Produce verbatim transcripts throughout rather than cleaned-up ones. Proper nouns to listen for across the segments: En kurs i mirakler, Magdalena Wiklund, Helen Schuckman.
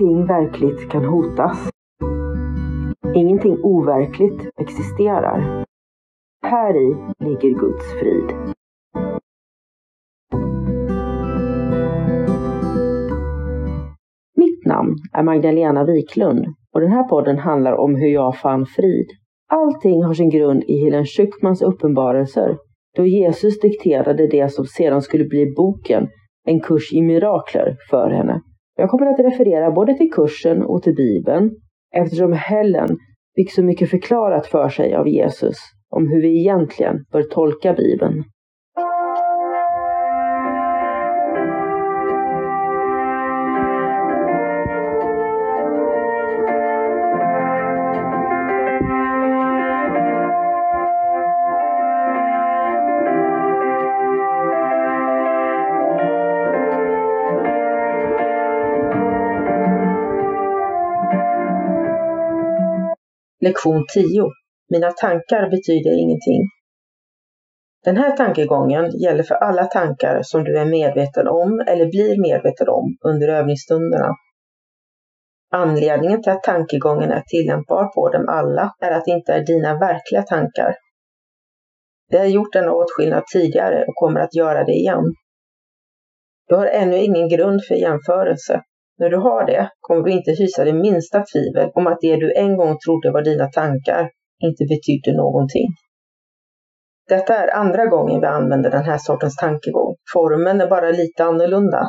ingenting verkligt kan hotas. Ingenting overkligt existerar. Här i ligger Guds frid. Mitt namn är Magdalena Wiklund och den här podden handlar om hur jag fann frid. Allting har sin grund i Helen Schuckmans uppenbarelser, då Jesus dikterade det som sedan skulle bli boken En kurs i mirakler för henne. Jag kommer att referera både till kursen och till Bibeln, eftersom Helen fick så mycket förklarat för sig av Jesus om hur vi egentligen bör tolka Bibeln. Lektion tio. Mina tankar betyder ingenting. Den här tankegången gäller för alla tankar som du är medveten om eller blir medveten om under övningsstunderna. Anledningen till att tankegången är tillämpbar på dem alla är att det inte är dina verkliga tankar. Vi har gjort en åtskillnad tidigare och kommer att göra det igen. Du har ännu ingen grund för jämförelse. När du har det kommer du inte hysa det minsta tvivel om att det du en gång trodde var dina tankar inte betydde någonting. Detta är andra gången vi använder den här sortens tankegång. Formen är bara lite annorlunda.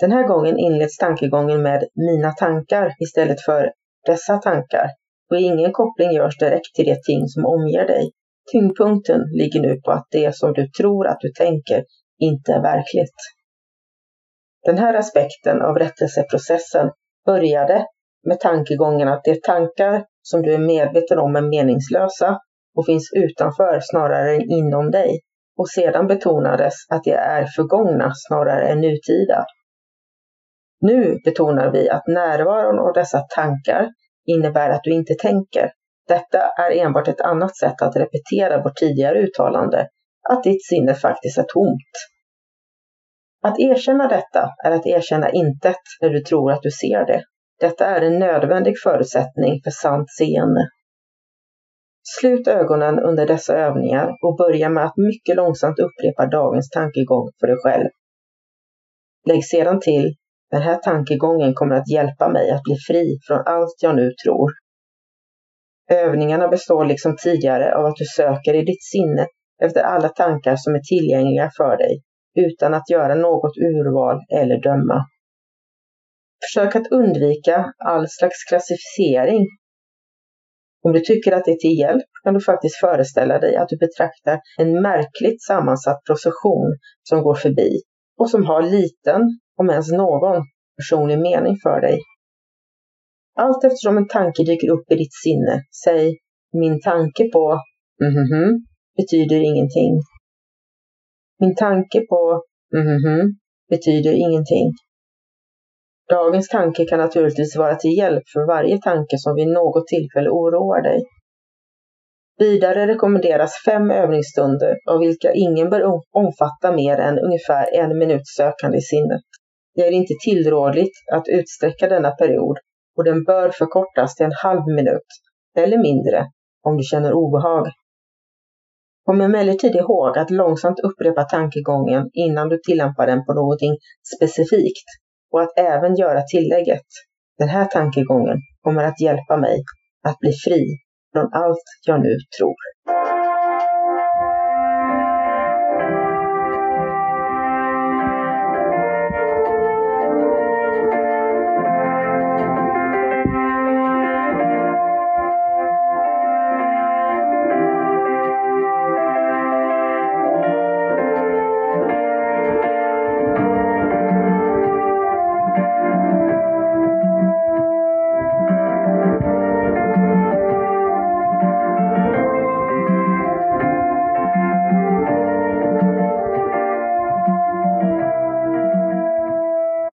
Den här gången inleds tankegången med mina tankar istället för dessa tankar och ingen koppling görs direkt till det ting som omger dig. Tyngdpunkten ligger nu på att det som du tror att du tänker inte är verkligt. Den här aspekten av rättelseprocessen började med tankegången att de tankar som du är medveten om är meningslösa och finns utanför snarare än inom dig, och sedan betonades att de är förgångna snarare än nutida. Nu betonar vi att närvaron av dessa tankar innebär att du inte tänker. Detta är enbart ett annat sätt att repetera vårt tidigare uttalande, att ditt sinne faktiskt är tomt. Att erkänna detta är att erkänna intet när du tror att du ser det. Detta är en nödvändig förutsättning för sant seende. Slut ögonen under dessa övningar och börja med att mycket långsamt upprepa dagens tankegång för dig själv. Lägg sedan till, den här tankegången kommer att hjälpa mig att bli fri från allt jag nu tror. Övningarna består liksom tidigare av att du söker i ditt sinne efter alla tankar som är tillgängliga för dig, utan att göra något urval eller döma. Försök att undvika all slags klassificering. Om du tycker att det är till hjälp kan du faktiskt föreställa dig att du betraktar en märkligt sammansatt procession som går förbi och som har liten, om ens någon, personlig mening för dig. Allt eftersom en tanke dyker upp i ditt sinne, säg min tanke på mhm betyder ingenting. Min tanke på mhm betyder ingenting. Dagens tanke kan naturligtvis vara till hjälp för varje tanke som vid något tillfälle oroar dig. Vidare rekommenderas fem övningsstunder av vilka ingen bör omfatta mer än ungefär en minuts sökande i sinnet. Det är inte tillrådligt att utsträcka denna period och den bör förkortas till en halv minut eller mindre om du känner obehag. Kom emellertid ihåg att långsamt upprepa tankegången innan du tillämpar den på någonting specifikt och att även göra tillägget. Den här tankegången kommer att hjälpa mig att bli fri från allt jag nu tror.